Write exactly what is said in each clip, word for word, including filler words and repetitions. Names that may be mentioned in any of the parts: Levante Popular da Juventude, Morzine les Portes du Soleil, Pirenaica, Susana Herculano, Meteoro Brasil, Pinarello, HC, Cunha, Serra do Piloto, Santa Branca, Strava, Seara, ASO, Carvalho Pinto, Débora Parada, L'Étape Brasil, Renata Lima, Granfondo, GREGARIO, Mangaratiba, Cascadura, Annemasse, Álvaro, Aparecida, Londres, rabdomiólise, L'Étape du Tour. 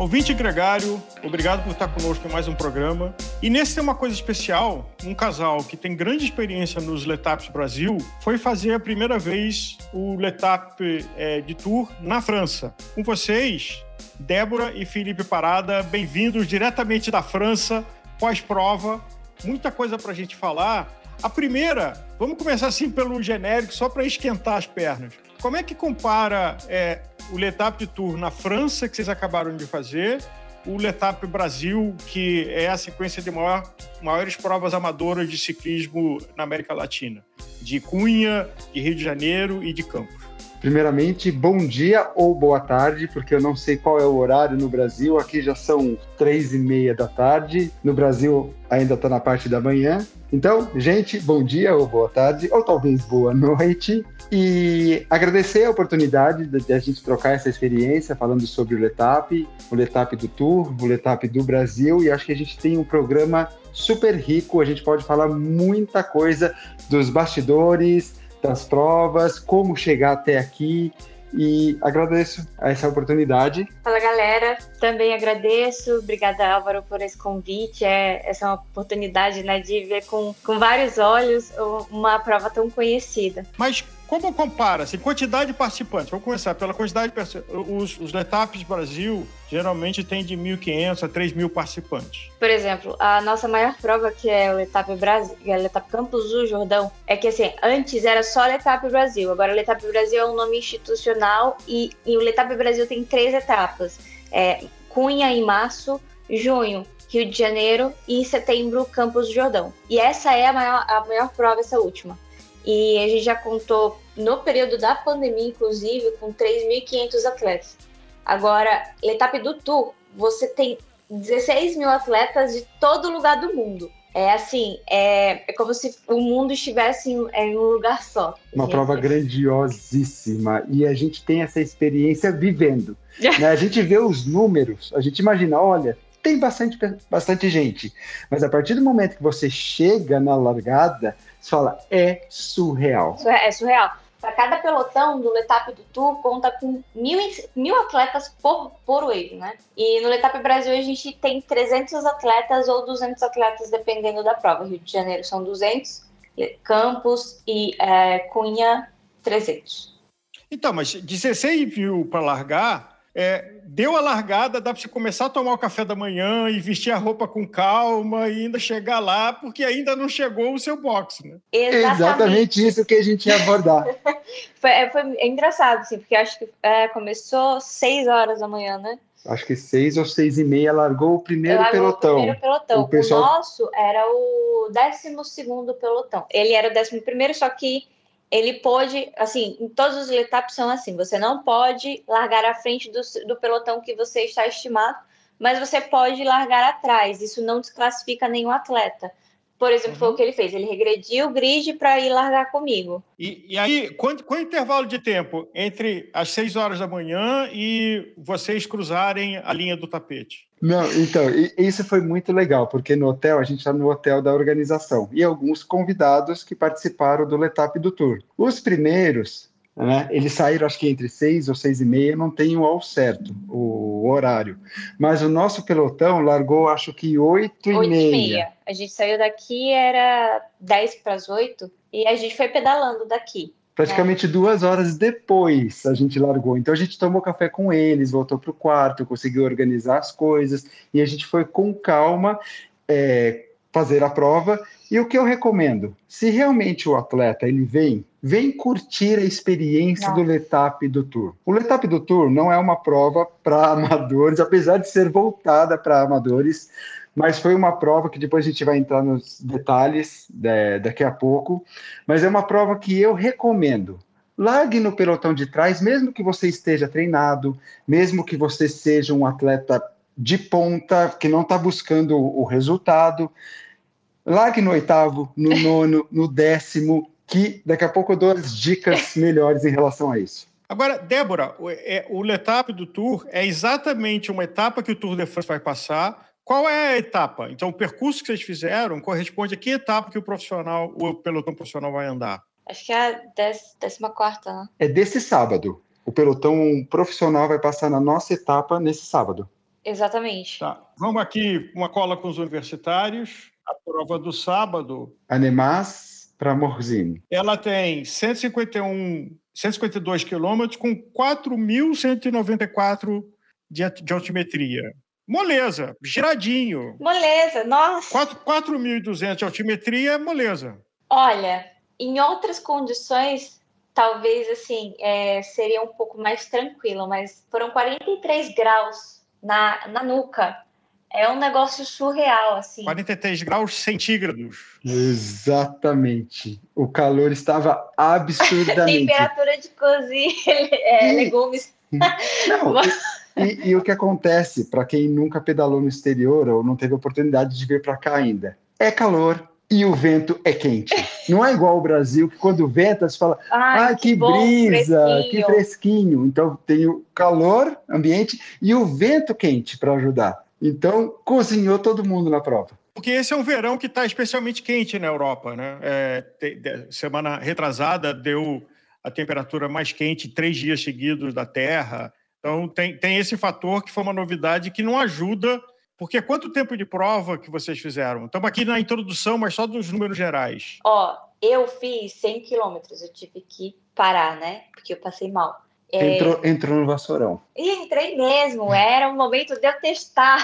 Ouvinte Gregário, obrigado por estar conosco em mais um programa. E nesse tem uma coisa especial, um casal que tem grande experiência nos L'Étapes Brasil foi fazer a primeira vez o L'Étape é, du Tour na França. Com vocês, Débora e Felipe Parada, bem-vindos diretamente da França, pós-prova. Muita coisa para a gente falar. A primeira, vamos começar assim pelo genérico, só para esquentar as pernas. Como é que compara é, o L'Étape du Tour na França, que vocês acabaram de fazer, o L'Étape Brasil, que é a sequência de maior, maiores provas amadoras de ciclismo na América Latina, de Cunha, de Rio de Janeiro e de Campos? Primeiramente, bom dia ou boa tarde, porque eu não sei qual é o horário no Brasil. Aqui já são três e meia da tarde. No Brasil, ainda está na parte da manhã. Então, gente, bom dia ou boa tarde, ou talvez boa noite. E agradecer a oportunidade de, de a gente trocar essa experiência falando sobre o L'Étape, o L'Étape du Tour, o L'Étape do Brasil. E acho que a gente tem um programa super rico. A gente pode falar muita coisa dos bastidores, das provas, como chegar até aqui, e agradeço essa oportunidade. Fala, galera, também agradeço, obrigada, Álvaro, por esse convite, é, essa é uma oportunidade, né, de ver com, com vários olhos uma prova tão conhecida. Mas como compara-se quantidade de participantes? Vamos começar pela quantidade de participantes. Os L'Étapes Brasil geralmente tem de mil e quinhentos a três mil participantes. Por exemplo, a nossa maior prova, que é o L'Étape Brasil, é L'Étape Campos do Jordão, é que assim, antes era só L'Étape Brasil, agora o L'Étape Brasil é um nome institucional e, e o L'Étape Brasil tem três etapas, é, Cunha em março, junho, Rio de Janeiro e em setembro, Campos do Jordão. E essa é a maior, a maior prova, essa última. E a gente já contou, no período da pandemia, inclusive, com três mil e quinhentos atletas. Agora, L'Étape du Tour, você tem dezesseis mil atletas de todo lugar do mundo. É assim, é, é como se o mundo estivesse em, em um lugar só. Uma e prova é... grandiosíssima. E a gente tem essa experiência vivendo. Né? A gente vê os números, a gente imagina, olha, tem bastante, bastante gente. Mas a partir do momento que você chega na largada, você fala, é surreal. É surreal. Para cada pelotão do L'Étape du Tour, conta com mil, mil atletas por, por wave, né? E no L'Étape Brasil, a gente tem trezentos atletas ou duzentos atletas, dependendo da prova. Rio de Janeiro são duzentos, Campos e é, Cunha, trezentos. Então, mas dezesseis mil para largar... É, deu a largada, dá para você começar a tomar o café da manhã e vestir a roupa com calma e ainda chegar lá, porque ainda não chegou o seu box, né? Exatamente, Exatamente isso que a gente ia abordar. foi, foi é engraçado, assim, porque acho que é, começou seis horas da manhã, né? Acho que seis ou seis e meia largou o primeiro largou pelotão. O primeiro pelotão. O, pessoal... o nosso era o décimo segundo pelotão. Ele era o décimo primeiro, só que ele pode, assim, em todos os L'Étapes são assim, você não pode largar à frente do, do pelotão que você está estimado, mas você pode largar atrás, isso não desclassifica nenhum atleta. Por exemplo, uhum. Foi o que ele fez, ele regrediu o grid para ir largar comigo. E, e aí, quanto, qual é o intervalo de tempo entre as seis horas da manhã e vocês cruzarem a linha do tapete? Não, então, isso foi muito legal, porque no hotel, a gente está no hotel da organização, e alguns convidados que participaram do L'Étape du Tour. Os primeiros, né, eles saíram acho que entre seis ou seis e meia, não tenho ao certo o horário, mas o nosso pelotão largou acho que oito e meia. Oito e meia. A gente saiu daqui, era dez para as oito, e a gente foi pedalando daqui. Praticamente é. duas horas depois a gente largou. Então a gente tomou café com eles, voltou para o quarto, conseguiu organizar as coisas, e a gente foi com calma é, fazer a prova. E o que eu recomendo? Se realmente o atleta ele vem, vem curtir a experiência não. do L'Étape du Tour. O L'Étape du Tour não é uma prova para amadores, apesar de ser voltada para amadores, mas foi uma prova que depois a gente vai entrar nos detalhes é, daqui a pouco, mas é uma prova que eu recomendo. Largue no pelotão de trás, mesmo que você esteja treinado, mesmo que você seja um atleta de ponta, que não está buscando o resultado, largue no oitavo, no nono, no décimo, que daqui a pouco eu dou as dicas melhores em relação a isso. Agora, Débora, o, é, o L'Étape du Tour é exatamente uma etapa que o Tour de France vai passar. Qual é a etapa? Então, o percurso que vocês fizeram corresponde a que etapa que o profissional, o pelotão profissional vai andar? Acho que é a décima quarta, né? É desse sábado. O pelotão profissional vai passar na nossa etapa nesse sábado. Exatamente. Tá. Vamos aqui, uma cola com os universitários. A prova do sábado. Annemasse para Morzine. Ela tem cento e cinquenta e um, cento e cinquenta e dois quilômetros com quatro mil cento e noventa e quatro de, de altimetria. Moleza, giradinho. Moleza, nossa. quatro mil e duzentos de altimetria, moleza. Olha, em outras condições, talvez assim, é, seria um pouco mais tranquilo, mas foram quarenta e três graus na, na nuca. É um negócio surreal, assim. quarenta e três graus centígrados. Exatamente. O calor estava absurdamente... Temperatura de cozir, é, e... legumes. Não, e, e o que acontece, para quem nunca pedalou no exterior ou não teve oportunidade de vir para cá ainda, é calor e o vento é quente. Não é igual ao Brasil, que quando venta você fala, ai, ah, que, que brisa, bom, fresquinho. que fresquinho. Então tem o calor ambiente e o vento quente para ajudar. Então, cozinhou todo mundo na prova. Porque esse é um verão que está especialmente quente na Europa, né? É, te, de, semana retrasada deu a temperatura mais quente três dias seguidos da Terra. Então, tem, tem esse fator que foi uma novidade que não ajuda, porque quanto tempo de prova que vocês fizeram? Estamos aqui na introdução, mas só dos números gerais. Ó, eu fiz cem quilômetros, eu tive que parar, né? Porque eu passei mal. É... Entrou, entrou no vassourão. E entrei mesmo, era o momento de eu testar.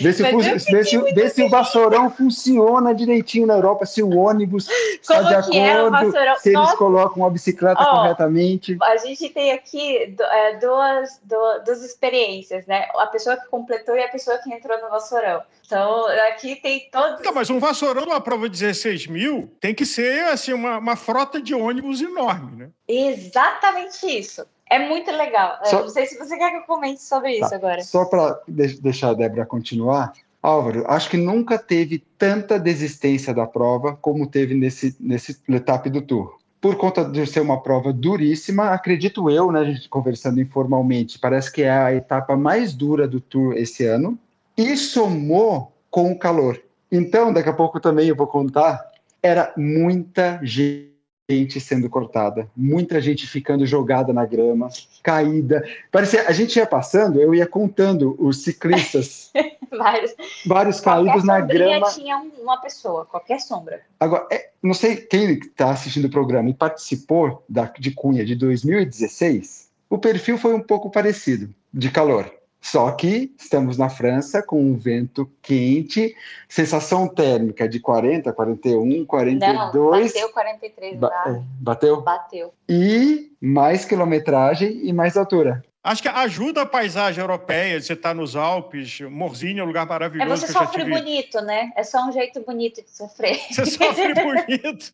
Vê se, o, vê se, vê se o vassourão funciona direitinho na Europa, se o ônibus está de acordo, é se Nossa. Eles colocam a bicicleta oh, corretamente. A gente tem aqui duas, duas, duas experiências, né? A pessoa que completou e a pessoa que entrou no vassourão. Então, aqui tem todos... Não, mas um vassourão numa prova de dezesseis mil tem que ser assim, uma, uma frota de ônibus enorme, né? Exatamente isso. É muito legal. Só... Não sei se você quer que eu comente sobre isso tá. agora. Só para de- deixar a Débora continuar, Álvaro, acho que nunca teve tanta desistência da prova como teve nesse, nesse L'Étape du Tour. Por conta de ser uma prova duríssima, acredito eu, né, a gente conversando informalmente, parece que é a etapa mais dura do Tour esse ano, e somou com o calor. Então, daqui a pouco também eu vou contar, era muita gente. gente sendo cortada, muita gente ficando jogada na grama, caída. Parecia, a gente ia passando, eu ia contando os ciclistas. vários vários caídos na grama. Tinha uma pessoa, qualquer sombra. Agora, é, não sei quem está assistindo o programa e participou da, de Cunha de dois mil e dezesseis, o perfil foi um pouco parecido, de calor. Só que estamos na França com um vento quente, sensação térmica de quarenta, quarenta e um, quarenta e dois... Não, bateu quarenta e três ba- lá. Bateu? Bateu. E mais quilometragem e mais altura. Acho que ajuda a paisagem europeia, você está nos Alpes, Morzine é um lugar maravilhoso. É você sofre bonito, né? É só um jeito bonito de sofrer. Você sofre bonito.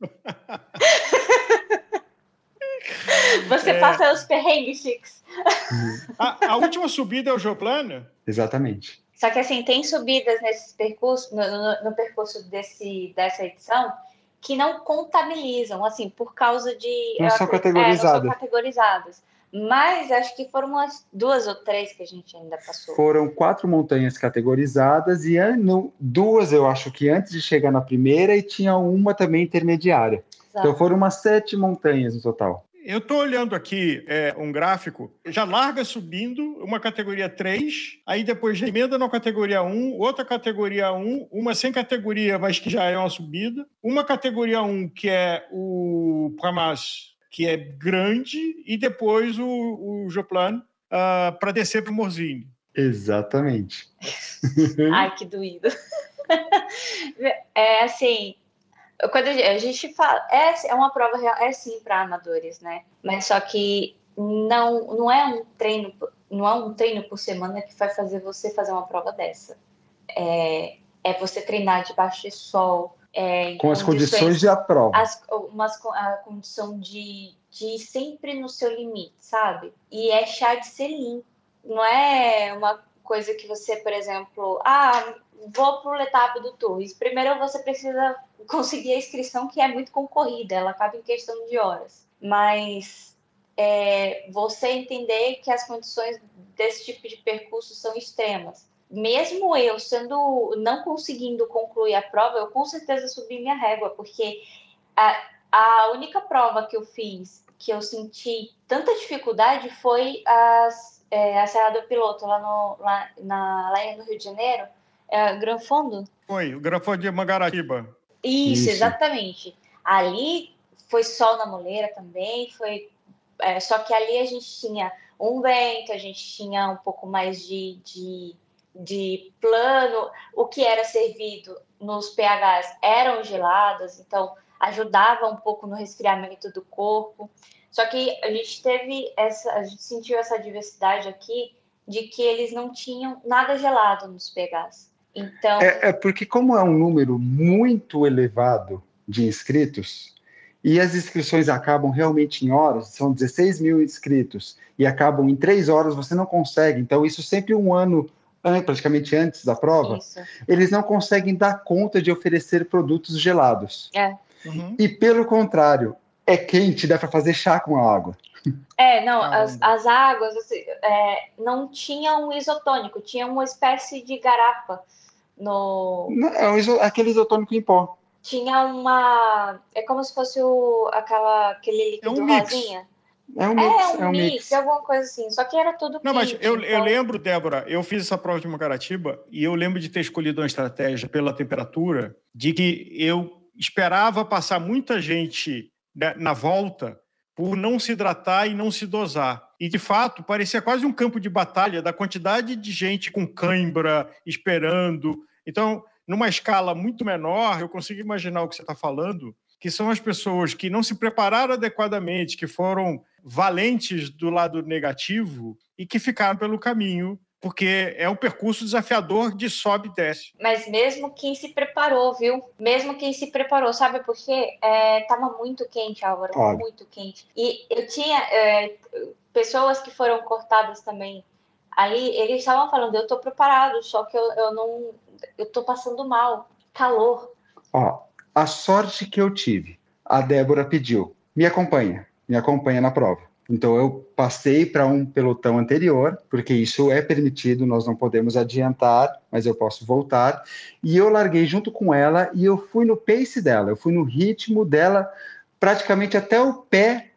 Você passa é... os perrengues, Chicks. A, a última subida é o Joux Plane? Exatamente. Só que assim, tem subidas nesse percurso, no, no, no percurso desse, dessa edição que não contabilizam, assim, por causa de... Não, é, são, categorizada. é, não são categorizadas. Mas acho que foram umas duas ou três que a gente ainda passou. Foram quatro montanhas categorizadas e no, duas, eu acho que antes de chegar na primeira, e tinha uma também intermediária. Exato. Então foram umas sete montanhas no total. Eu estou olhando aqui é, um gráfico, já larga subindo uma categoria três, aí depois já emenda na categoria um, outra categoria um, uma sem categoria, mas que já é uma subida, uma categoria um, que é o Ramaz, que é grande, e depois o, o Joux Plane uh, para descer para o Morzine. Exatamente. Ai, que doído. É assim... Quando a gente fala, é, é uma prova real, é sim para amadores, né? Mas só que não, não é um treino, não é um treino por semana que vai fazer você fazer uma prova dessa. É, é você treinar debaixo de sol, é, com as condições de prova, as, umas, a condição de, de ir sempre no seu limite, sabe? E é chá de selim, não é uma coisa que você, por exemplo, ah, vou para o L'Étape du Tour. Primeiro você precisa conseguir a inscrição, que é muito concorrida, ela acaba em questão de horas. Mas é, você entender que as condições desse tipo de percurso são extremas. Mesmo eu sendo, não conseguindo concluir a prova, eu com certeza subi minha régua, porque a, a única prova que eu fiz que eu senti tanta dificuldade foi as, é, a Serra do Piloto, lá no, lá, na, lá no Rio de Janeiro. É, Granfondo? Foi, o Granfondo de Mangaratiba. Isso, Isso, exatamente. Ali foi sol na moleira também, foi, é, só que ali a gente tinha um vento, a gente tinha um pouco mais de, de, de plano, o que era servido nos pê-hás eram gelados, então ajudava um pouco no resfriamento do corpo. Só que a gente teve essa, a gente sentiu essa diversidade aqui de que eles não tinham nada gelado nos pê-hás. Então... É, é porque como é um número muito elevado de inscritos, e as inscrições acabam realmente em horas, são dezesseis mil inscritos, e acabam em três horas, você não consegue. Então, isso sempre um ano, praticamente antes da prova, isso. Eles não conseguem dar conta de oferecer produtos gelados. É. Uhum. E, pelo contrário, é quente, dá para fazer chá com a água. É, não, as, as águas assim, é, não tinham um isotônico, tinha uma espécie de garapa. No... Não, é um iso, aquele isotônico em pó. Tinha uma... É como se fosse o, aquela, aquele líquido é um rosinha. É um mix. É um, é um mix, mix, alguma coisa assim. Só que era tudo não, quente. Mas eu, então... eu lembro, Débora, eu fiz essa prova de Mangaratiba e eu lembro de ter escolhido uma estratégia pela temperatura de que eu esperava passar muita gente na, na volta por não se hidratar e não se dosar. E, de fato, parecia quase um campo de batalha da quantidade de gente com cãibra, esperando. Então... Numa escala muito menor, eu consigo imaginar o que você está falando, que são as pessoas que não se prepararam adequadamente, que foram valentes do lado negativo e que ficaram pelo caminho, porque é um percurso desafiador de sobe e desce. Mas mesmo quem se preparou, viu? Mesmo quem se preparou, sabe por quê? Estava é, muito quente, Álvaro, claro. Muito quente. E eu tinha é, pessoas que foram cortadas também. Ali eles estavam falando, eu estou preparado, só que eu, eu não... Eu estou passando mal, calor. Ó, a sorte que eu tive, a Débora pediu, me acompanha, me acompanha na prova. Então eu passei para um pelotão anterior, porque isso é permitido, nós não podemos adiantar, mas eu posso voltar. E eu larguei junto com ela e eu fui no pace dela, eu fui no ritmo dela, praticamente até o pé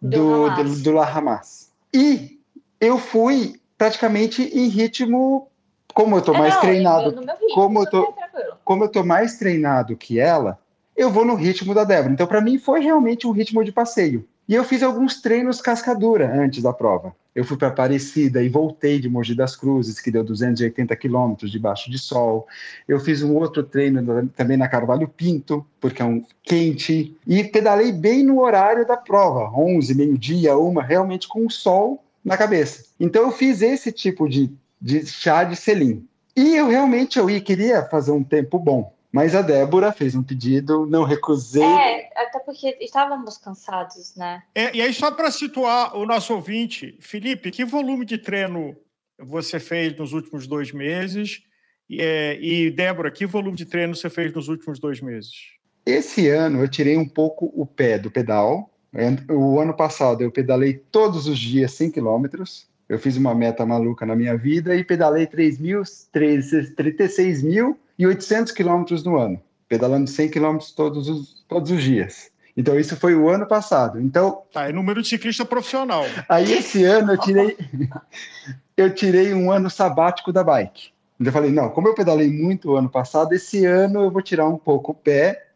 do, do, do, do La Ramaz. E eu fui praticamente em ritmo... Como eu tô é mais não, treinado, eu ritmo, como eu tô, como eu tô mais treinado que ela, eu vou no ritmo da Débora. Então, para mim, foi realmente um ritmo de passeio. E eu fiz alguns treinos cascadura antes da prova. Eu fui para Aparecida e voltei de Mogi das Cruzes, que deu duzentos e oitenta quilômetros debaixo de sol. Eu fiz um outro treino também na Carvalho Pinto, porque é um quente. E pedalei bem no horário da prova, onze, meio-dia, uma, realmente com o sol na cabeça. Então, eu fiz esse tipo de de chá de selim. E eu realmente eu ia, queria fazer um tempo bom, mas a Débora fez um pedido, não recusei. É, até porque estávamos cansados, né? É, e aí, só para situar o nosso ouvinte, Felipe, que volume de treino você fez nos últimos dois meses? É, e, Débora, que volume de treino você fez nos últimos dois meses? Esse ano eu tirei um pouco o pé do pedal. O ano passado eu pedalei todos os dias cem quilômetros. Eu fiz uma meta maluca na minha vida e pedalei trinta e seis mil e oitocentos quilômetros no ano, pedalando cem quilômetros todos os, todos os dias. Então, isso foi o ano passado. Então, tá, é número de ciclista profissional. Aí, esse ano, eu tirei, eu tirei um ano sabático da bike. Eu falei, não, como eu pedalei muito o ano passado, esse ano eu vou tirar um pouco o pé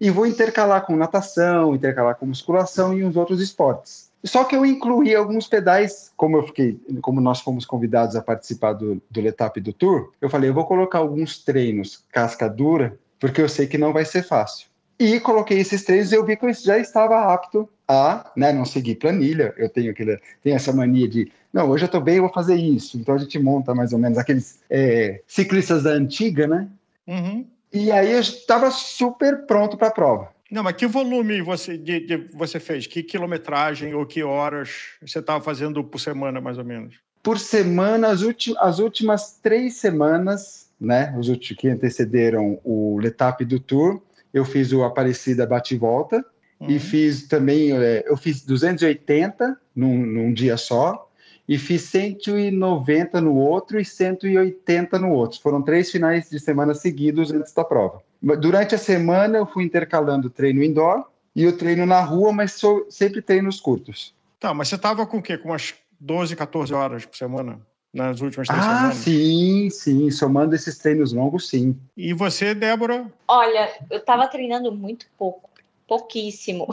e vou intercalar com natação, intercalar com musculação e uns outros esportes. Só que eu incluí alguns pedais, como, eu fiquei, como nós fomos convidados a participar do, do L'Étape du Tour, eu falei, eu vou colocar alguns treinos cascadura, porque eu sei que não vai ser fácil. E coloquei esses treinos e eu vi que eu já estava apto a né, não seguir planilha. Eu tenho, aquele, tenho essa mania de, não, hoje eu estou bem, eu vou fazer isso. Então a gente monta mais ou menos aqueles é, ciclistas da antiga, né? Uhum. E aí eu estava super pronto para a prova. Não, mas que volume você, de, de, você fez? Que quilometragem ou que horas você estava fazendo por semana, mais ou menos? Por semana, as, ulti- as últimas três semanas, né, os últimos que antecederam o L'Étape du Tour, eu fiz o Aparecida Bate e Volta, uhum. E fiz também, eu fiz duzentos e oitenta num, num dia só, e fiz cento e noventa no outro e cento e oitenta no outro. Foram três finais de semana seguidos antes da prova. Durante a semana, eu fui intercalando treino indoor e eu treino na rua, mas sou, sempre treinos curtos. Tá, mas você estava com o quê? Com umas doze, catorze horas por semana? Nas últimas três ah, semanas? Ah, sim, sim. Somando esses treinos longos, sim. E você, Débora? Olha, eu estava treinando muito pouco. Pouquíssimo.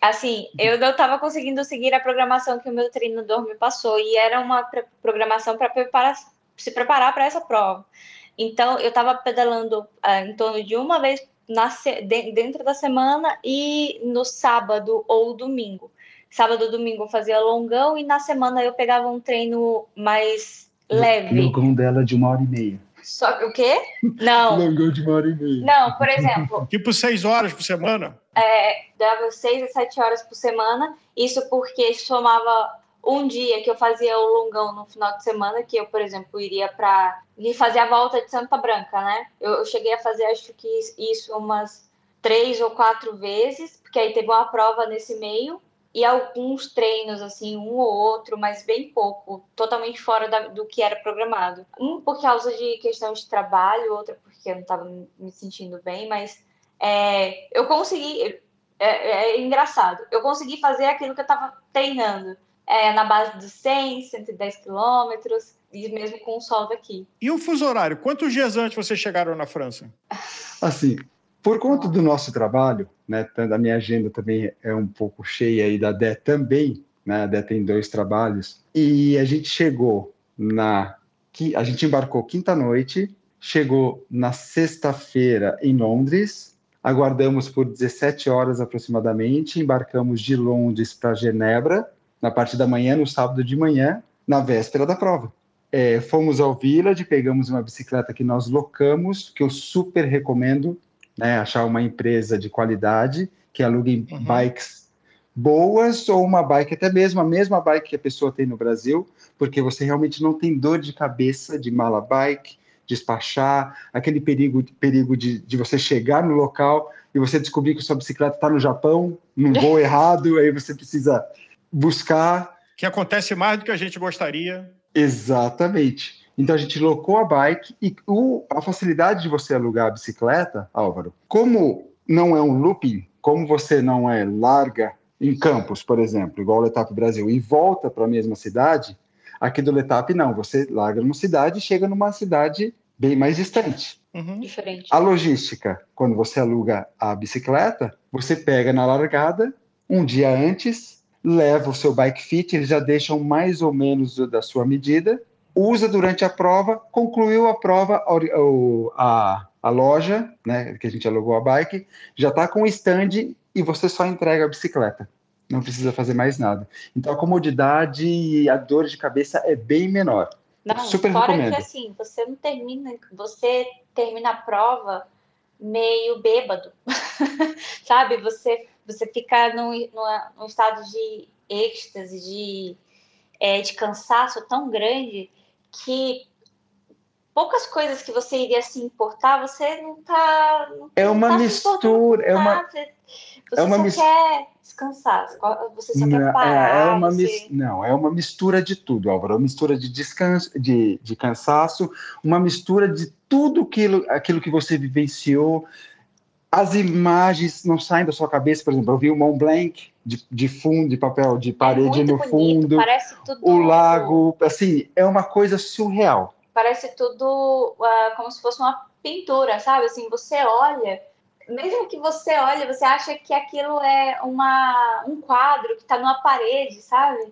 Assim, eu não estava conseguindo seguir a programação que o meu treinador me passou. E era uma pre- programação para preparar, se preparar para essa prova. Então, eu estava pedalando uh, em torno de uma vez na se- de- dentro da semana e no sábado ou domingo. Sábado ou domingo eu fazia longão e na semana eu pegava um treino mais leve. Longão dela de uma hora e meia. Só que o quê? Não. Longão de uma hora e meia. Não, por exemplo. Tipo seis horas por semana? É, dava seis a sete horas por semana. Isso porque somava um dia que eu fazia o longão no final de semana, que eu, por exemplo, iria para ir fazer a volta de Santa Branca, né? Eu, eu cheguei a fazer, acho que isso umas três ou quatro vezes, porque aí teve uma prova nesse meio. E alguns treinos, assim, um ou outro, mas bem pouco, totalmente fora da, do que era programado. Um por causa de questão de trabalho, outra porque eu não estava me sentindo bem, mas é, eu consegui... É, é engraçado, eu consegui fazer aquilo que eu estava treinando, é, na base dos cem, cento e dez quilômetros, e mesmo com o sol daqui. E o fuso horário? Quantos dias antes vocês chegaram na França? Assim... Por conta do nosso trabalho, né, da minha agenda também é um pouco cheia e da Dé também, né, a Dé tem dois trabalhos, e a gente chegou na... A gente embarcou quinta-noite, chegou na sexta-feira em Londres, aguardamos por dezessete horas aproximadamente, embarcamos de Londres para Genebra, na parte da manhã, no sábado de manhã, na véspera da prova. É, fomos ao Village, pegamos uma bicicleta que nós locamos, que eu super recomendo, né, achar uma empresa de qualidade que alugue uhum. bikes boas ou uma bike até mesmo, a mesma bike que a pessoa tem no Brasil, porque você realmente não tem dor de cabeça de mala bike, despachar, aquele perigo, perigo de, de você chegar no local e você descobrir que sua bicicleta está no Japão, num voo errado, aí você precisa buscar. Que acontece mais do que a gente gostaria. Exatamente. Então, a gente locou a bike e o, a facilidade de você alugar a bicicleta, Álvaro, como não é um looping, como você não é larga em Campos, por exemplo, igual o L'Étape Brasil, e volta para a mesma cidade, aqui do L'Étape não, você larga numa cidade e chega numa cidade bem mais distante. Uhum. Diferente. A logística, quando você aluga a bicicleta, você pega na largada um dia antes, leva o seu bike fit, eles já deixam mais ou menos da sua medida, usa durante a prova, concluiu a prova, a, a loja, né, que a gente alugou a bike, já está com o stand e você só entrega a bicicleta. Não precisa fazer mais nada. Então, a comodidade e a dor de cabeça é bem menor. Não, super fora recomendo. Que assim, você não termina, você termina a prova meio bêbado, sabe? Você, você fica num, num estado de êxtase, de, é, de cansaço tão grande... que poucas coisas que você iria se importar, você não tá... Não é uma tá mistura, é uma... Você é uma só mis... quer descansar, você só não, quer parar. É uma você... mis... Não, é uma mistura de tudo, Álvaro, é uma mistura de, descanso, de, de cansaço, uma mistura de tudo aquilo, aquilo que você vivenciou, as imagens não saem da sua cabeça, por exemplo, eu vi o Mont Blanc de, de fundo, de papel, de parede é no bonito, fundo, parece tudo... o lago, assim, é uma coisa surreal. Parece tudo uh, como se fosse uma pintura, sabe? Assim, você olha, mesmo que você olhe, você acha que aquilo é uma, um quadro que está numa parede, sabe?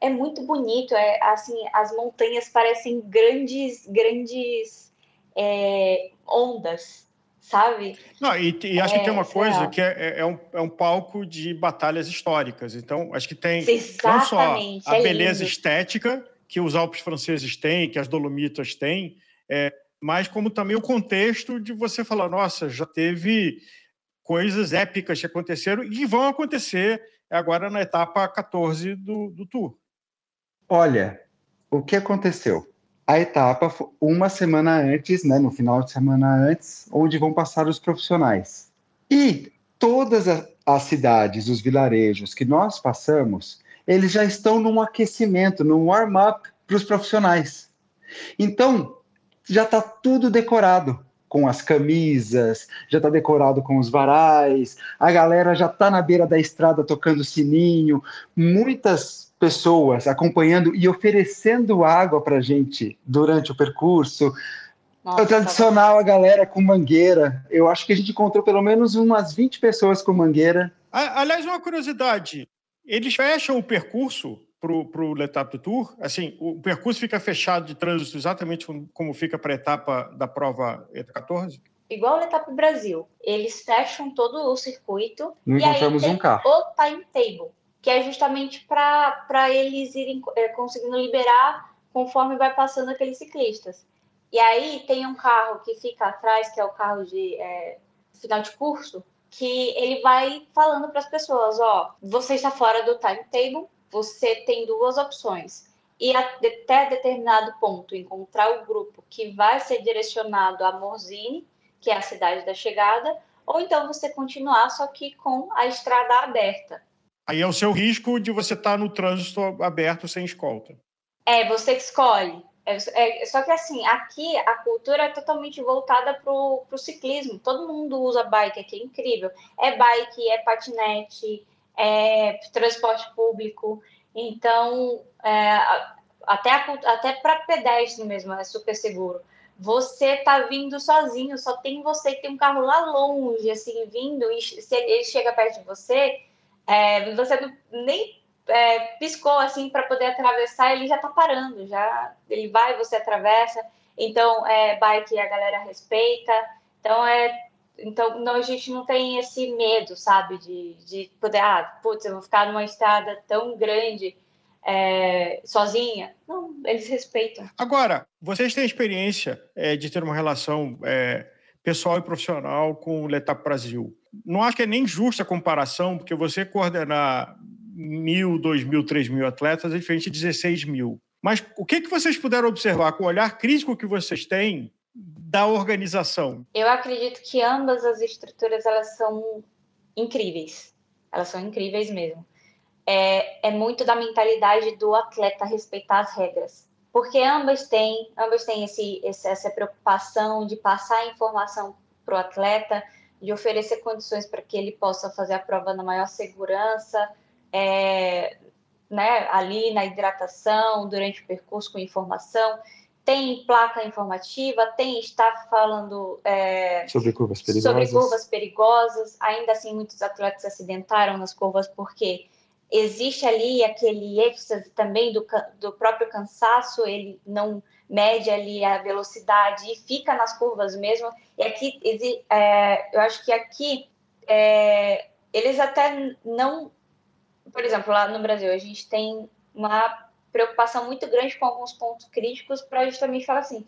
É muito bonito, é, assim, as montanhas parecem grandes, grandes é, ondas. Sabe? Não, e, e acho é, que tem uma coisa lá. Que é, é, um, é um palco de batalhas históricas. Então, acho que tem exatamente, não só a é beleza lindo. Estética que os Alpes franceses têm, que as Dolomitas têm, é, mas como também o contexto de você falar, nossa, já teve coisas épicas que aconteceram e vão acontecer agora na etapa quatorze do, do Tour. Olha, o que aconteceu? A etapa uma semana antes, né, no final de semana antes, onde vão passar os profissionais. E todas as cidades, os vilarejos que nós passamos, eles já estão num aquecimento, num warm-up para os profissionais. Então, já está tudo decorado. com as camisas, já está decorado com os varais, a galera já está na beira da estrada tocando sininho, muitas pessoas acompanhando e oferecendo água para a gente durante o percurso. Nossa, o tradicional, a galera com mangueira. Eu acho que a gente encontrou pelo menos umas vinte pessoas com mangueira. Aliás, uma curiosidade, eles fecham o percurso para o L'Étape du Tour, assim, o percurso fica fechado de trânsito exatamente como fica para a etapa da prova E catorze? Igual o L'Étape Brasil, eles fecham todo o circuito. Não encontramos um carro. E aí tem o timetable, que é justamente para eles irem é, conseguindo liberar conforme vai passando aqueles ciclistas. E aí tem um carro que fica atrás, que é o carro de é, final de curso, que ele vai falando para as pessoas, ó, você está fora do timetable, você tem duas opções. E até determinado ponto, encontrar o grupo que vai ser direcionado a Morzine, que é a cidade da chegada, ou então você continuar, só que com a estrada aberta. Aí é o seu risco de você estar no trânsito aberto sem escolta. É, você que escolhe. É, é, só que assim, aqui a cultura é totalmente voltada para o ciclismo. Todo mundo usa bike aqui, é incrível. É bike, é patinete, é transporte público, então é, até, até para pedestre mesmo é super seguro. Você tá vindo sozinho, só tem você, que tem um carro lá longe, assim, vindo, e se ele chega perto de você, é, você não, nem é, piscou, assim, para poder atravessar, ele já tá parando, já ele vai, você atravessa, então é bike a galera respeita, então é... Então, não, a gente não tem esse medo, sabe, de, de poder, ah, putz, eu vou ficar numa estrada tão grande, é, sozinha. Não, eles respeitam. Agora, vocês têm experiência é, de ter uma relação é, pessoal e profissional com o L'Étape Brasil. Não acho que é nem justa a comparação, porque você coordenar mil, dois mil, três mil atletas é diferente de dezesseis mil. Mas o que, que vocês puderam observar com o olhar crítico que vocês têm da organização? Eu acredito que ambas as estruturas, elas são incríveis. Elas são incríveis mesmo. É, é muito da mentalidade do atleta respeitar as regras. Porque ambas têm, ambas têm esse, esse, essa preocupação de passar informação para o atleta, de oferecer condições para que ele possa fazer a prova na maior segurança, é, né, ali na hidratação, durante o percurso com informação. Tem placa informativa, tem staff falando é, sobre, curvas perigosas. sobre curvas perigosas. Ainda assim, muitos atletas se acidentaram nas curvas, porque existe ali aquele êxtase também do, do próprio cansaço, ele não mede ali a velocidade e fica nas curvas mesmo. E aqui, é, eu acho que aqui, é, eles até não... Por exemplo, lá no Brasil, a gente tem uma... preocupação muito grande com alguns pontos críticos para justamente falar assim,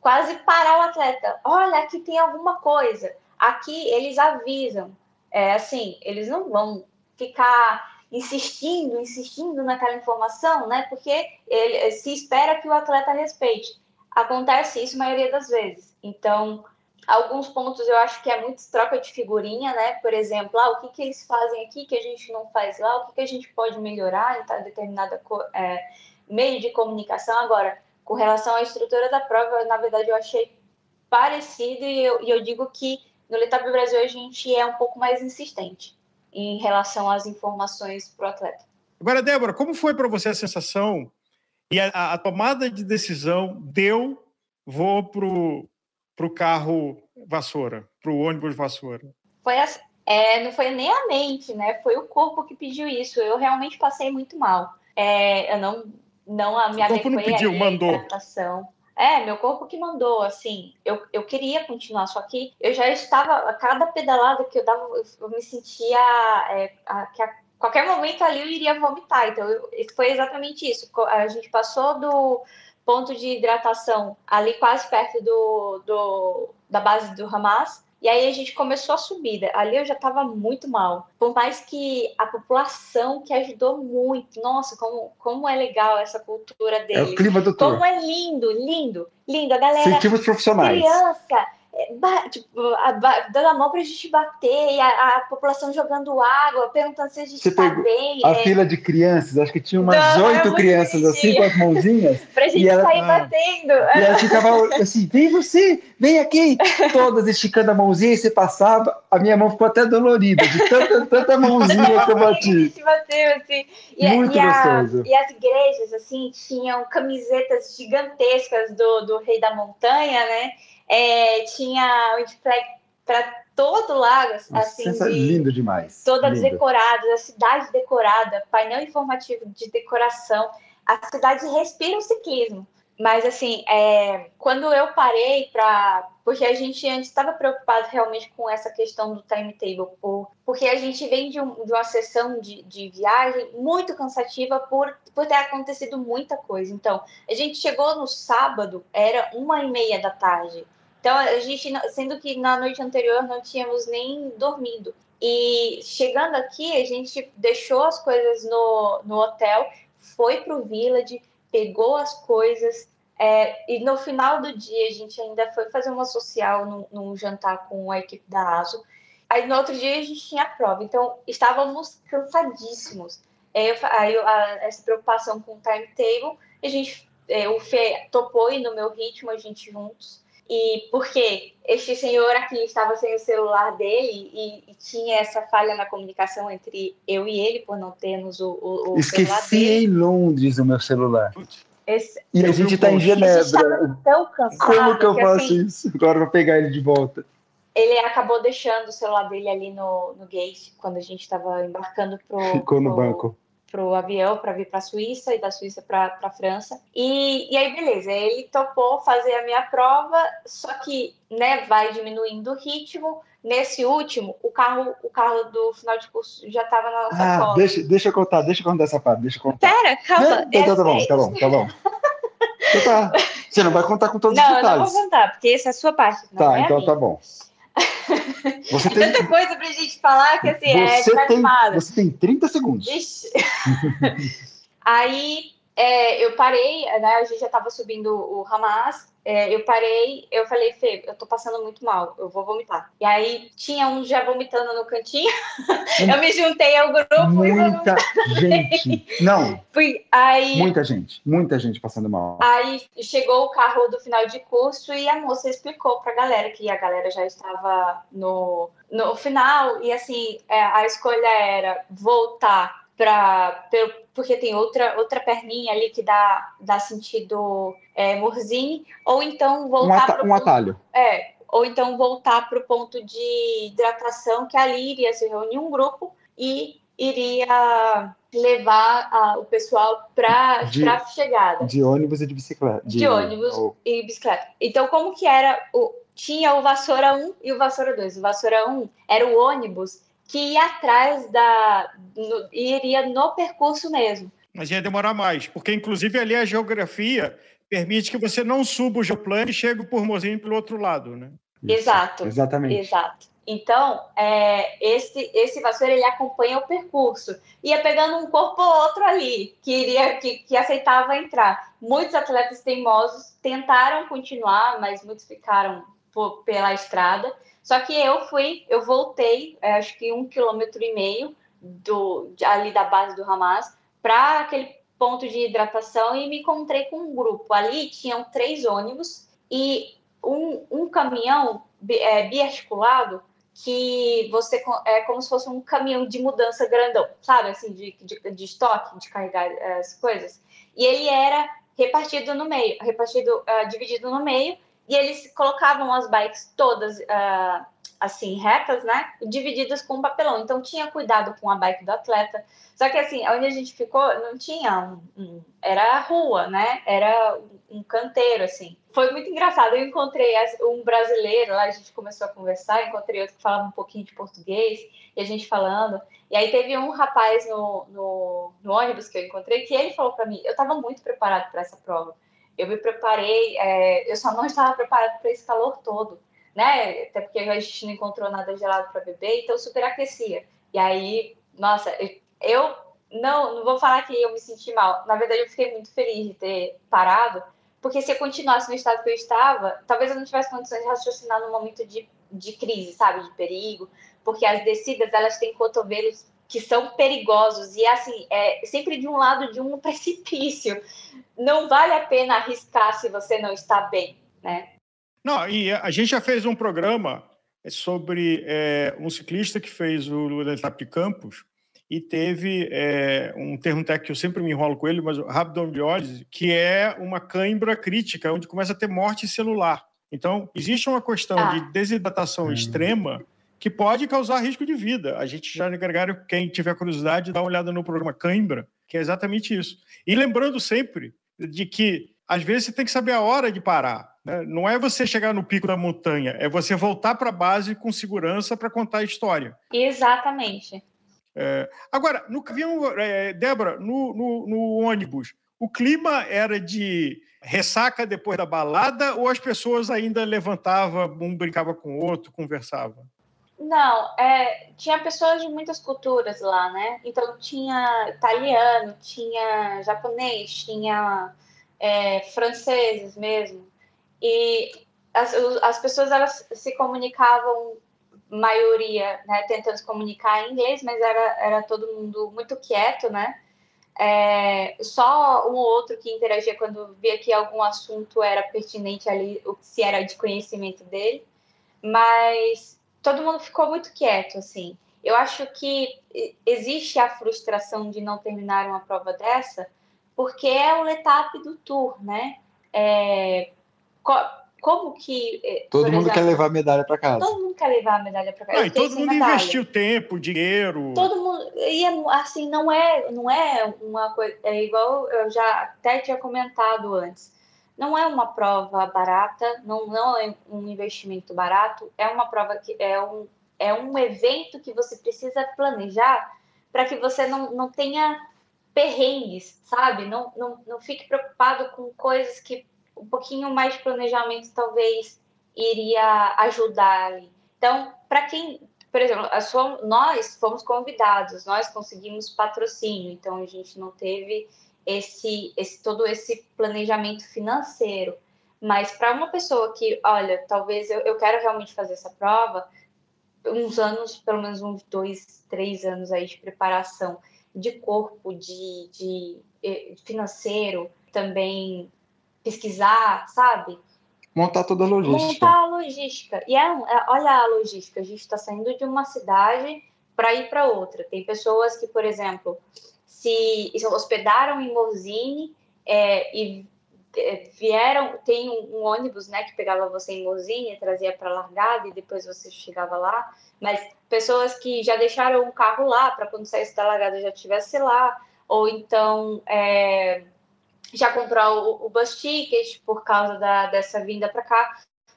quase parar o atleta. Olha, aqui tem alguma coisa. Aqui eles avisam. É assim, eles não vão ficar insistindo, insistindo naquela informação, né? Porque ele, se espera que o atleta respeite. Acontece isso a maioria das vezes. Então, alguns pontos eu acho que é muito troca de figurinha, né? Por exemplo, ah, o que, que eles fazem aqui que a gente não faz lá? O que, que a gente pode melhorar em tal determinada é, meio de comunicação? Agora, com relação à estrutura da prova, na verdade, eu achei parecido e eu, e eu digo que no L'Étape Brasil a gente é um pouco mais insistente em relação às informações para o atleta. Agora, Débora, como foi para você a sensação e a, a tomada de decisão deu, vou para o para o carro vassoura, para o ônibus vassoura? Foi assim, é, não foi nem a mente, né? Foi o corpo que pediu isso. Eu realmente passei muito mal. É, eu não, não a, me adequei não pediu, mandou. hidratação. É, meu corpo que mandou, assim. Eu, eu queria continuar, só que eu já estava... A cada pedalada que eu dava, eu me sentia... É, a, que a qualquer momento ali eu iria vomitar. Então, eu, foi exatamente isso. A gente passou do... ponto de hidratação ali quase perto do, do, da base do Ramaz, e aí a gente começou a subida. Ali eu já estava muito mal, por mais que a população que ajudou muito. Nossa, como, como é legal essa cultura deles. É o clima do tour. Como é lindo, lindo, lindo. A galera, sentimos profissionais. Criança, tipo, a, dando a mão para a gente bater, e a, a população jogando água, perguntando se a gente está bem. A é... fila de crianças, acho que tinha umas oito crianças divertido. assim, com as mãozinhas. Para a gente ela, sair batendo. E ela ficava assim, vem você, vem aqui. Todas esticando a mãozinha, e você passava, a minha mão ficou até dolorida, de tanta, tanta mãozinha que eu bati. A gente bateu, assim. E, Muito e, a, e as igrejas, assim, tinham camisetas gigantescas do, do Rei da Montanha, né? É, tinha flag para todo lado, assim, Nossa, de, lindo demais, todas lindo. decoradas, a cidade decorada, painel informativo de decoração, a cidade respira o ciclismo. Mas assim, é, quando eu parei para, porque a gente antes estava preocupado realmente com essa questão do timetable, por, porque a gente vem de, um, de uma sessão de, de viagem muito cansativa por, por ter acontecido muita coisa. Então, a gente chegou no sábado, era uma e meia da tarde. Então, a gente, sendo que na noite anterior não tínhamos nem dormido. E chegando aqui, a gente deixou as coisas no, no hotel, foi para o Village, pegou as coisas, é, e no final do dia a gente ainda foi fazer uma social num, num jantar com a equipe da A S O. Aí no outro dia a gente tinha a prova, então estávamos cansadíssimos. Aí, eu, aí a, essa preocupação com o timetable, a gente, é, o Fê topou e no meu ritmo, a gente juntos. E porque este senhor aqui estava sem o celular dele e, e tinha essa falha na comunicação entre eu e ele, por não termos o, o, o Esqueci celular dele. Esqueci em Londres o meu celular. Esse, e a gente está em Genebra. A gente estava tão cansado. Como que eu que, faço assim, isso? Agora vou pegar ele de volta. Ele acabou deixando o celular dele ali no, no gate, quando a gente estava embarcando pro... Ficou no pro, banco. para o avião, para vir para a Suíça, e da Suíça para a França. E, e aí, beleza, ele topou fazer a minha prova, só que, né, vai diminuindo o ritmo. Nesse último, o carro, o carro do final de curso já estava na nossa ah, cola. Deixa, deixa eu contar, deixa eu contar essa parte, deixa eu contar. Pera, calma. É, tá, tá bom, tá bom, tá bom. Então, tá. Você não vai contar com todos não, os detalhes. Não, eu não vou contar, porque essa é a sua parte. Não tá, é então a minha. Tá bom. Você tem tanta coisa pra gente falar que assim, você é animado. Você tem trinta segundos. Vixe. Aí é, eu parei, né? A gente já tava subindo o Ramaz. É, eu parei, eu falei, Fê, eu tô passando muito mal, eu vou vomitar. E aí tinha um já vomitando no cantinho. Eu me juntei ao grupo. Muita e gente. Não. Fui, aí, muita gente, muita gente passando mal. Aí chegou o carro do final de curso e a moça explicou pra galera que a galera já estava no, no final. E assim, a escolha era voltar pra... Pelo, porque tem outra, outra perninha ali que dá, dá sentido é, Morzine, ou então voltar para um, ata- um atalho. É, ou então voltar para o ponto de hidratação, que ali iria se reunir um grupo e iria levar a, o pessoal para a chegada. De ônibus e de bicicleta. De, de ônibus ou... e bicicleta. Então, como que era? O, tinha o vassourão um e o vassourão dois. O vassourão um era o ônibus que ia atrás da... No, iria no percurso mesmo. Mas ia demorar mais, porque inclusive ali a geografia permite que você não suba o Joplane e chegue por Morzine pelo outro lado, né? Isso, exato. Exatamente. Exato. Então, é, esse, esse vassoura, ele acompanha o percurso. Ia pegando um corpo ou outro ali, que, iria, que, que aceitava entrar. Muitos atletas teimosos tentaram continuar, mas muitos ficaram por, pela estrada. Só que eu fui, eu voltei, acho que um quilômetro e meio do, ali da base do Ramaz para aquele ponto de hidratação e me encontrei com um grupo. Ali tinham três ônibus e um, um caminhão é, biarticulado que você é como se fosse um caminhão de mudança grandão, sabe? Assim, de, de, de estoque, de carregar as coisas. E ele era repartido no meio, repartido, uh, dividido no meio. E eles colocavam as bikes todas, uh, assim, retas, né? Divididas com um papelão. Então, tinha cuidado com a bike do atleta. Só que, assim, onde a gente ficou, não tinha... Um, um, era a rua, né? Era um canteiro, assim. Foi muito engraçado. Eu encontrei um brasileiro lá, a gente começou a conversar. Encontrei outro que falava um pouquinho de português. E a gente falando. E aí, teve um rapaz no, no, no ônibus que eu encontrei, que ele falou para mim... Eu estava muito preparado para essa prova. Eu me preparei, é, eu só não estava preparada para esse calor todo, né? Até porque a gente não encontrou nada gelado para beber, então superaquecia. E aí, nossa, eu não, não vou falar que eu me senti mal. Na verdade, eu fiquei muito feliz de ter parado, Porque se eu continuasse no estado que eu estava, talvez eu não tivesse condições de raciocinar no momento de, de crise, sabe? De perigo. Porque as descidas, elas têm cotovelos que são perigosos. E, assim, é sempre de um lado de um precipício. Não vale a pena arriscar se você não está bem, né? Não, e a gente já fez um programa sobre é, um ciclista que fez o L'Étape de Campos e teve é, um termo técnico que eu sempre me enrolo com ele, mas o rabdomiólise, que é uma cãibra crítica, onde começa a ter morte celular. Então, existe uma questão ah. de desidratação hum. extrema que pode causar risco de vida. A gente já, Gregário, quem tiver curiosidade, dá uma olhada no programa Cãibra, que é exatamente isso. E lembrando sempre de que, às vezes, você tem que saber a hora de parar. Não é você chegar no pico da montanha, é você voltar para a base com segurança para contar a história. Exatamente. É, agora, no avião, é, Débora, no, no, no ônibus, o clima era de ressaca depois da balada ou as pessoas ainda levantavam, um brincava com o outro, conversavam? Não, é, tinha pessoas de muitas culturas lá, né? Então tinha italiano, tinha japonês, tinha é, franceses mesmo. E as, as pessoas, elas se comunicavam, maioria, né, tentando se comunicar em inglês, mas era, era todo mundo muito quieto, né? É, só um ou outro que interagia quando via que algum assunto era pertinente ali, se era de conhecimento dele, mas todo mundo ficou muito quieto, assim. Eu acho que existe a frustração de não terminar uma prova dessa, porque é o L'Étape do Tour, né? É... Como que... Todo mundo exemplo, quer levar a medalha para casa. Todo mundo quer levar a medalha para casa. Não, e todo mundo medalha. Investiu tempo, dinheiro. Todo mundo... E, assim, não é, não é uma coisa... É igual eu já até tinha comentado antes. Não é uma prova barata, não, não é um investimento barato. É uma prova que... É um, é um evento que você precisa planejar para que você não, não tenha perrengues, sabe? Não, não, não fique preocupado com coisas que... um pouquinho mais de planejamento talvez iria ajudar. Então, para quem, por exemplo, nós fomos convidados, nós conseguimos patrocínio, então a gente não teve esse, esse todo esse planejamento financeiro. Mas para uma pessoa que, olha, talvez eu, eu quero realmente fazer essa prova, uns anos, pelo menos uns dois, três anos aí de preparação de corpo, de, de, de financeiro, também... pesquisar, sabe? Montar toda a logística. Montar a logística. E é, é, olha a logística, a gente está saindo de uma cidade para ir para outra. Tem pessoas que, por exemplo, se, se hospedaram em Morzine é, e é, vieram... Tem um, um ônibus, né, que pegava você em Morzine, trazia para a largada e depois você chegava lá. Mas pessoas que já deixaram o carro lá para quando saísse da largada já estivesse lá. Ou então... É, já comprou o, o bus ticket por causa da, dessa vinda para cá.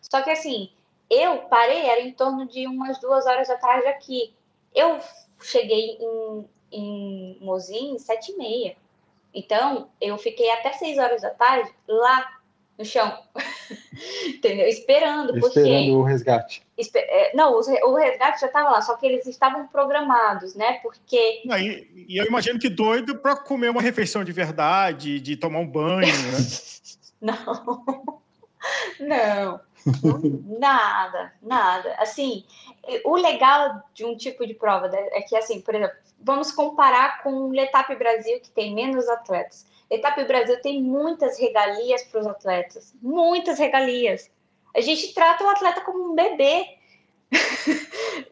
Só que, assim, eu parei, era em torno de umas duas horas da tarde aqui. Eu cheguei em, em Morzine sete e meia. Então, eu fiquei até seis horas da tarde lá no chão, entendeu? Esperando, porque... Esperando o resgate. Não, o resgate já estava lá, só que eles estavam programados, né? Porque... Não, e, e eu imagino que doido para comer uma refeição de verdade, de tomar um banho, né? Não, não, nada, nada. Assim, o legal de um tipo de prova é que, assim, por exemplo, vamos comparar com o L'Étape Brasil, que tem menos atletas. L'Étape Brasil tem muitas regalias para os atletas, muitas regalias. A gente trata o atleta como um bebê.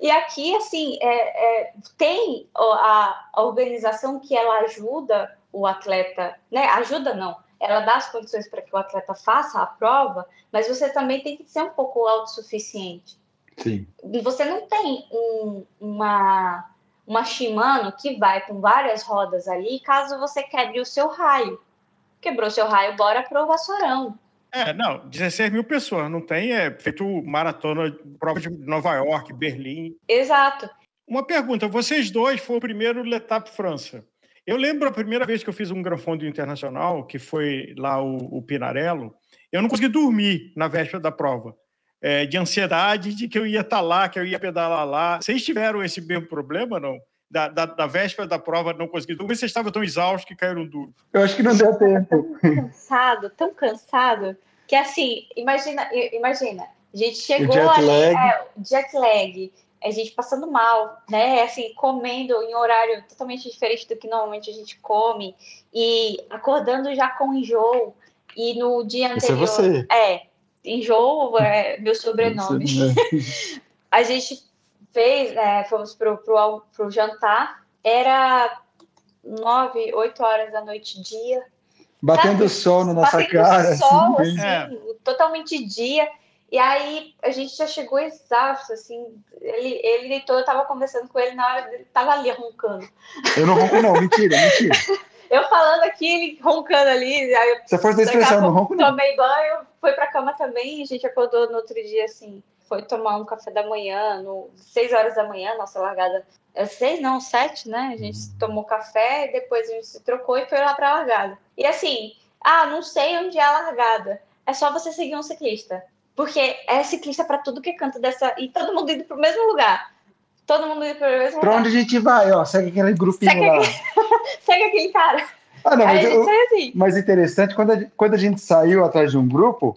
E aqui, assim, é, é, tem a, a organização que ela ajuda o atleta, né? Ajuda não, ela dá as condições para que o atleta faça a prova, mas você também tem que ser um pouco autossuficiente. Sim. Você não tem um, uma... uma Shimano que vai com várias rodas ali, caso você quebre o seu raio. Quebrou seu raio, bora pro vassourão. É, não, dezesseis mil pessoas, não tem, é feito maratona, prova de Nova York, Berlim. Exato. Uma pergunta, vocês dois foram o primeiro L'Étape França. Eu lembro a primeira vez que eu fiz um Granfondo internacional, que foi lá o, o Pinarello, eu não consegui dormir na véspera da prova. É, de ansiedade de que eu ia estar tá lá, que eu ia pedalar lá. Vocês tiveram esse mesmo problema, não? da, da, da véspera da prova não conseguiram dormir? Vocês estavam tão exaustos que caíram duro? Eu acho que não deu tempo. Tão cansado, tão cansado, que assim, imagina, imagina a gente chegou ali, é, jet lag, a gente passando mal, né, assim, comendo em horário totalmente diferente do que normalmente a gente come, e acordando já com enjoo, e no dia anterior... Isso é você. É, enjoo é meu sobrenome. Você, né? A gente fez, é, fomos pro, pro, pro jantar, era nove, oito horas da noite, dia. Batendo sol na nossa cara. Batendo sol, assim, é. Totalmente dia. E aí, a gente já chegou exausto, assim, ele, ele deitou, eu tava conversando com ele, na hora, ele tava ali roncando. Eu não ronco não, mentira, mentira. Eu falando aqui, ele roncando ali. Aí eu, você foi da expressão, não ronco não. Tomei banho, fui pra cama também, a gente acordou no outro dia, assim, foi tomar um café da manhã, no, seis horas da manhã, nossa largada, é seis não, sete, né, a gente tomou café, depois a gente se trocou e foi lá pra largada. E assim, ah, não sei onde é a largada, é só você seguir um ciclista. Porque é ciclista para tudo que é canto dessa... E todo mundo indo para o mesmo lugar. Todo mundo indo para o mesmo pra lugar. Para onde a gente vai, ó. Segue aquele grupinho segue lá. Aquele... segue aquele cara. Ah, não, mas, eu... assim. Mas interessante, quando a, gente, quando a gente saiu atrás de um grupo,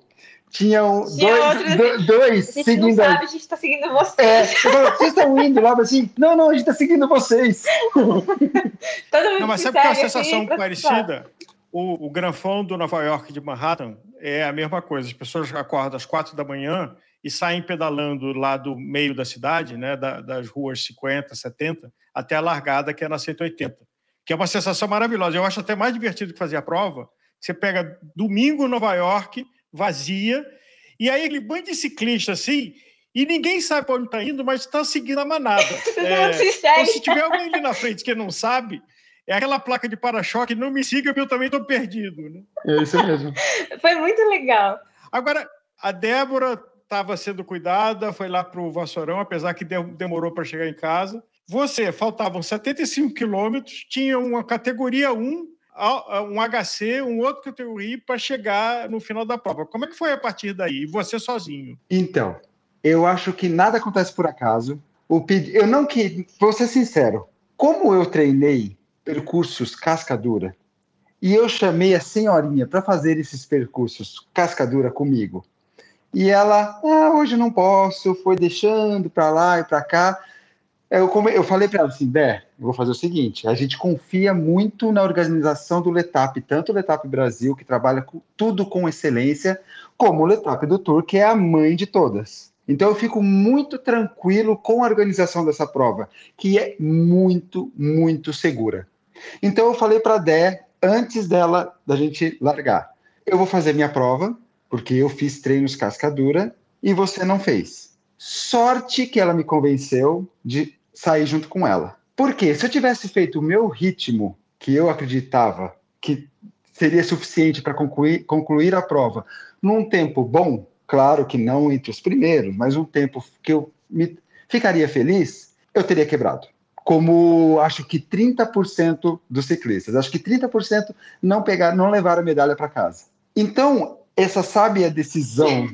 tinha, um, tinha dois, dois, dois seguindo... A gente não sabe, a gente está seguindo vocês. É, vocês estão indo lá, mas assim... Não, não, a gente está seguindo vocês. Todo mundo não, mas sabe que é uma sensação parecida? O, o Granfondo do Nova York de Manhattan é a mesma coisa. As pessoas acordam às quatro da manhã e saem pedalando lá do meio da cidade, né, da, das ruas cinquenta, setenta, até a largada, que é na cento e oitenta, que é uma sensação maravilhosa. Eu acho até mais divertido que fazer a prova. Você pega domingo Nova York, vazia, e aí ele bando de ciclista assim... E ninguém sabe para onde está indo, mas está seguindo a manada. É, se, então, se tiver alguém ali na frente que não sabe... É aquela placa de para-choque, não me siga, porque eu também estou perdido. Né? É isso mesmo. Foi muito legal. Agora, a Débora estava sendo cuidada, foi lá para o Vassourão, apesar que demorou para chegar em casa. Você, faltavam setenta e cinco quilômetros, tinha uma categoria um, um H C, um outro categoria para chegar no final da prova. Como é que foi a partir daí? E você sozinho? Então, eu acho que nada acontece por acaso. O ped... Eu não queria... Vou ser sincero. Como eu treinei percursos Cascadura, e eu chamei a senhorinha para fazer esses percursos Cascadura comigo, e ela, ah, hoje não posso, foi deixando para lá e para cá. Eu, come... eu falei para ela assim, Bé, eu vou fazer o seguinte, a gente confia muito na organização do L'Étape, tanto o L'Étape Brasil, que trabalha com... tudo com excelência, como o L'Étape do Tour, que é a mãe de todas. Então eu fico muito tranquilo com a organização dessa prova, que é muito, muito segura. Então eu falei para a Dé, antes dela, da gente largar, eu vou fazer minha prova, porque eu fiz treinos Cascadura e você não fez. Sorte que ela me convenceu de sair junto com ela. Porque se eu tivesse feito o meu ritmo, que eu acreditava que seria suficiente para concluir, concluir a prova, num tempo bom, claro que não entre os primeiros, mas um tempo que eu me, ficaria feliz, eu teria quebrado. Como acho que trinta por cento dos ciclistas. Acho que trinta por cento não, pegaram, não levaram a medalha para casa. Então, essa sábia decisão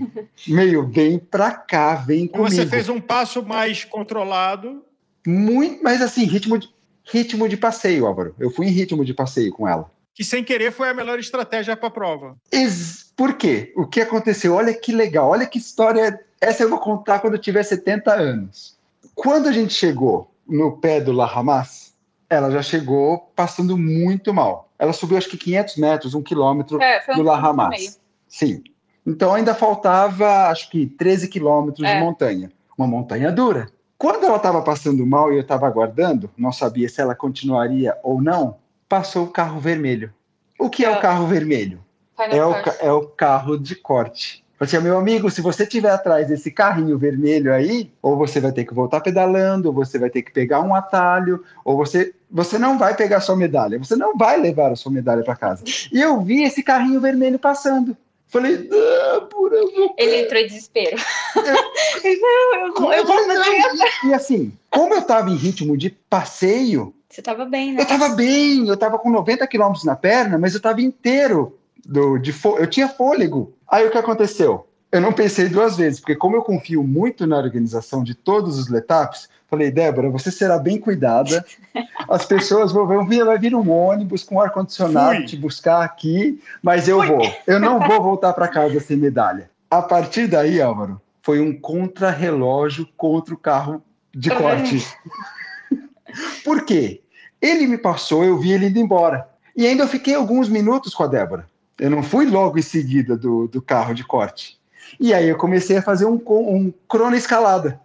meio vem para cá, vem comigo. Você fez um passo mais controlado. Muito, mas assim, ritmo de, ritmo de passeio, Álvaro. Eu fui em ritmo de passeio com ela. Que sem querer foi a melhor estratégia para a prova. Ex- Por quê? O que aconteceu? Olha que legal, olha que história. Essa eu vou contar quando eu tiver setenta anos. Quando a gente chegou no pé do La Ramaz, ela já chegou passando muito mal. Ela subiu acho que quinhentos metros, um quilômetro é, foi um do La Ramaz. Sim. Então ainda faltava acho que treze quilômetros é. de montanha. Uma montanha dura. Quando ela estava passando mal e eu estava aguardando, não sabia se ela continuaria ou não, passou o carro vermelho. O que é, é o carro vermelho? É o, ca- é o carro de corte. Assim, meu amigo, se você estiver atrás desse carrinho vermelho aí, ou você vai ter que voltar pedalando, ou você vai ter que pegar um atalho, ou você, você não vai pegar a sua medalha, você não vai levar a sua medalha para casa. E eu vi esse carrinho vermelho passando. Falei, não, por amor. Ele entrou em desespero. Eu, não, eu, como eu vou fazer. E assim, como eu estava em ritmo de passeio... Você estava bem, né? Eu estava bem, eu estava com noventa quilômetros na perna, mas eu estava inteiro. Do, de fô- eu tinha fôlego. Aí o que aconteceu? eu não pensei duas vezes, porque como eu confio muito na organização de todos os L'Étapes, falei, Débora, você será bem cuidada, as pessoas vão vir, vai vir um ônibus com ar-condicionado te buscar aqui, mas eu Fui. vou, eu não vou voltar para casa sem medalha. A partir daí, Álvaro, foi um contrarrelógio contra o carro de corte. Por quê? Ele me passou, eu vi ele indo embora. E ainda eu fiquei alguns minutos com a Débora. Eu não fui logo em seguida do, do carro de corte. E aí eu comecei a fazer um, um crono escalada.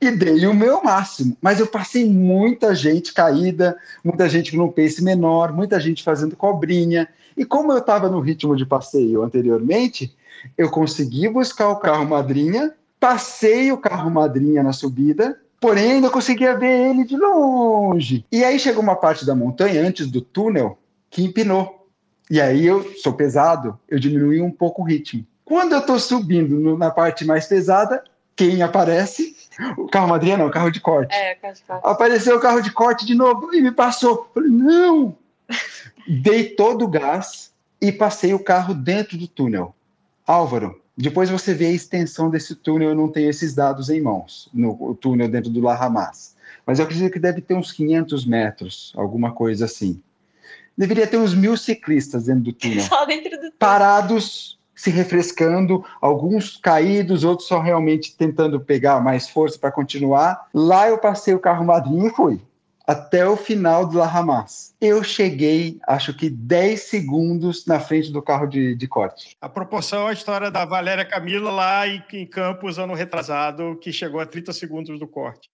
E dei o meu máximo. Mas eu passei muita gente caída, muita gente num pace menor, muita gente fazendo cobrinha. E como eu estava no ritmo de passeio anteriormente, eu consegui buscar o carro madrinha, passei o carro madrinha na subida, porém ainda conseguia ver ele de longe. E aí chegou uma parte da montanha, antes do túnel, que empinou. E aí eu sou pesado, eu diminuí um pouco o ritmo. Quando eu estou subindo no, na parte mais pesada, quem aparece? O carro madrinha não, o carro de corte. É, o carro de corte. Apareceu o carro de corte de novo e me passou. Falei, não! Dei todo o gás e passei o carro dentro do túnel. Álvaro, depois você vê a extensão desse túnel, eu não tenho esses dados em mãos, no o túnel dentro do La Ramaz. Mas eu acredito que deve ter uns quinhentos metros, alguma coisa assim. Deveria ter uns mil ciclistas dentro do túnel. Só dentro do túnel. Parados, se refrescando, alguns caídos, outros só realmente tentando pegar mais força para continuar. Lá eu passei o carro madrinha e fui. Até o final do La Ramaz. Eu cheguei, acho que dez segundos na frente do carro de, de corte. A proporção é a história da Valéria Camila lá em, em Campos, ano retrasado, que chegou a trinta segundos do corte.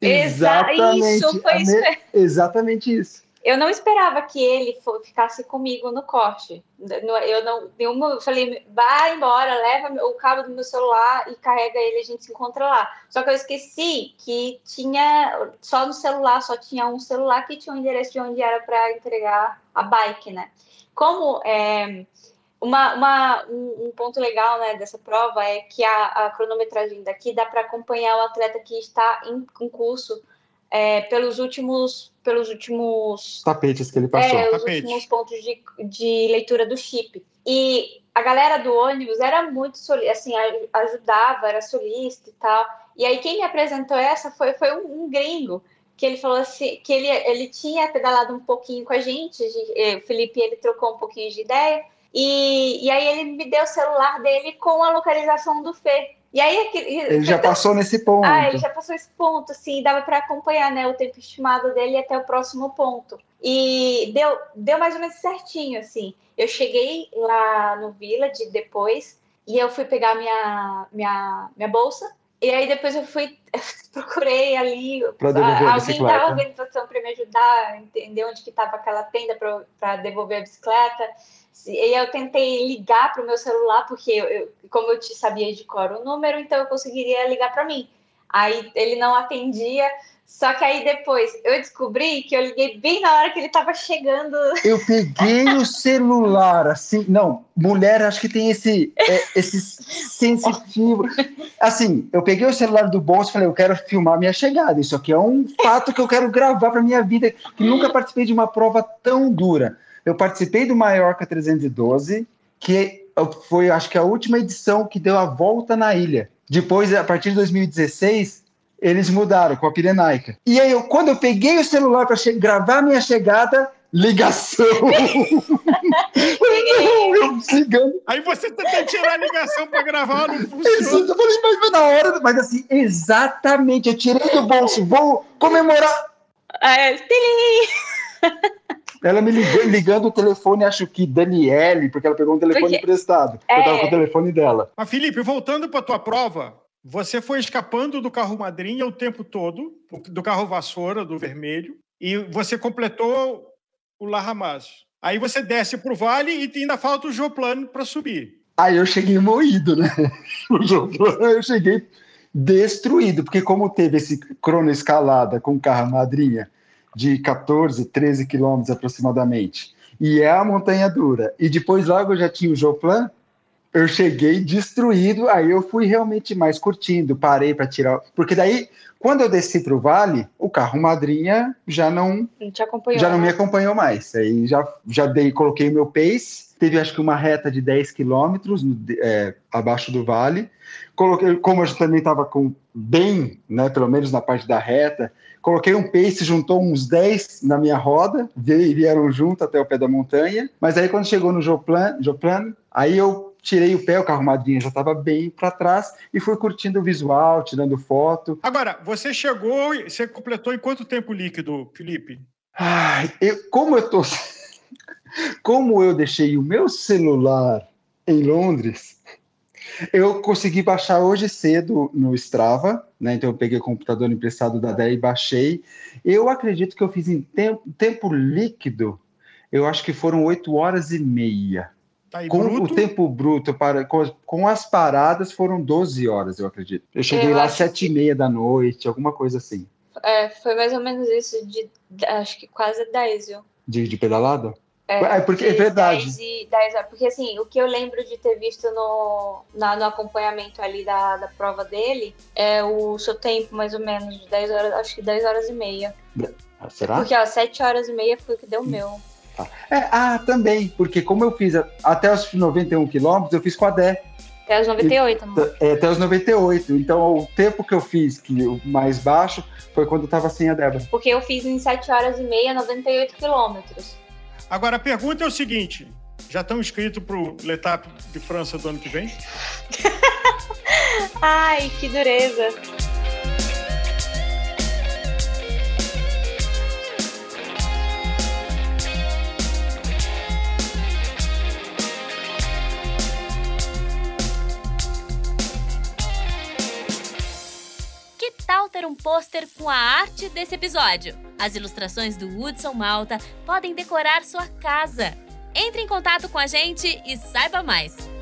Exatamente isso. Foi isso. Me... Exatamente isso. Eu não esperava que ele ficasse comigo no corte. Eu não, nenhuma, eu falei, vai embora, leva o cabo do meu celular e carrega ele, a gente se encontra lá. Só que eu esqueci que tinha, só no celular, só tinha um celular que tinha um endereço de onde era para entregar a bike, né? Como é, uma, uma, um ponto legal, né, dessa prova é que a, a cronometragem daqui dá para acompanhar o atleta que está em concurso. É, pelos últimos pelos últimos tapetes que ele passou, é, os Tapete. últimos pontos de, de leitura do chip. E a galera do ônibus era muito solista, assim, ajudava, era solista e tal. E aí quem me apresentou essa foi, foi um, um gringo, que ele falou assim, que ele, ele tinha pedalado um pouquinho com a gente, o Felipe, ele trocou um pouquinho de ideia, e, e aí ele me deu o celular dele com a localização do Fê. E aí, aquele, ele já tão... passou nesse ponto. Ah, ele já passou esse ponto, assim, dava para acompanhar, né, o tempo estimado dele até o próximo ponto. E deu, deu mais ou menos certinho, assim. Eu cheguei lá no Village depois e eu fui pegar minha, minha, minha bolsa. E aí depois eu fui, procurei ali, a, alguém da organização para me ajudar, entender onde que estava aquela tenda para devolver a bicicleta. E eu tentei ligar para o meu celular, porque eu, eu, como eu te sabia de cor o número, então eu conseguiria ligar para mim. Aí ele não atendia, só que aí depois eu descobri que eu liguei bem na hora que ele estava chegando. Eu peguei o celular, assim, não, mulher acho que tem esse, é, esse sensitivo. Assim, eu peguei o celular do bolso e falei, eu quero filmar minha chegada, isso aqui é um fato que eu quero gravar para minha vida, que nunca participei de uma prova tão dura. Eu participei do Maiorca trezentos e doze, que foi, acho que, a última edição que deu a volta na ilha. Depois, a partir de dois mil e dezesseis, eles mudaram com a Pirenaica. E aí, eu, quando eu peguei o celular para gravar minha chegada, ligação! eu ligando. Aí você tenta tirar a ligação para gravar, não funciona. Eu falei, mas na hora... Mas assim, exatamente, eu tirei do bolso, vou comemorar... É, ela me ligou, ligando o telefone, acho que Daniele, porque ela pegou um telefone porque... emprestado. É... Eu tava com o telefone dela. Mas, Felipe, voltando para tua prova, você foi escapando do carro madrinha o tempo todo, do carro vassoura, do vermelho, e você completou o La Ramaz. Aí você desce pro vale e ainda falta o Joux Plane para subir. Aí eu cheguei moído, né? O Joux Plane, eu cheguei destruído, porque como teve esse crono escalada com o carro madrinha, de catorze, treze quilômetros aproximadamente. E é a montanha dura. E depois logo eu já tinha o Joux Plane, eu cheguei destruído, aí eu fui realmente mais curtindo, parei para tirar... Porque daí, quando eu desci para o vale, o carro madrinha já não, já não me acompanhou mais. Aí já, já dei, coloquei o meu pace, teve acho que uma reta de dez quilômetros é, abaixo do vale. Coloquei, como eu também estava com bem, né, pelo menos na parte da reta, coloquei um pace, juntou uns dez na minha roda, vieram junto até o pé da montanha. Mas aí quando chegou no Joux Plane, aí eu... tirei o pé, o carro madrinha já estava bem para trás e fui curtindo o visual, tirando foto. Agora, você chegou, você completou em quanto tempo líquido, Felipe? Ai, eu, como eu tô, como eu deixei o meu celular em Londres, eu consegui baixar hoje cedo no Strava, né? Então eu peguei o computador emprestado da Dé e baixei. Eu acredito que eu fiz em tempo, tempo líquido, eu acho que foram oito horas e meia. Tá aí, com bruto? O tempo bruto, para, com, com as paradas, foram doze horas, eu acredito. Eu cheguei eu lá às sete e meia da noite, alguma coisa assim. É, foi mais ou menos isso, de acho que quase dez, viu? De, de pedalada? É, é, porque é verdade. dez e dez horas, porque assim, o que eu lembro de ter visto no, na, no acompanhamento ali da, da prova dele, é o seu tempo mais ou menos, de dez horas, acho que dez horas e meia. Será? Porque ó, sete horas e meia foi o que deu o meu. É, ah, também, porque como eu fiz a, até os noventa e um quilômetros, eu fiz com a Dé. Até os noventa e oito, amor. É, até os noventa e oito. Então, o tempo que eu fiz, que o mais baixo, foi quando eu tava sem a Débora. Porque eu fiz em sete horas e meia, noventa e oito quilômetros. Agora, a pergunta é o seguinte: já estão inscritos pro L'Étape de França do ano que vem? Ai, que dureza. Ter um pôster com a arte desse episódio. As ilustrações do Hudson Malta podem decorar sua casa. Entre em contato com a gente e saiba mais!